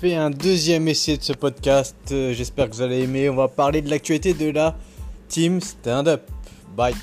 fait un deuxième essai de ce podcast. J'espère que vous allez aimer. On va parler de l'actualité de la Team Stand-Up. Bye.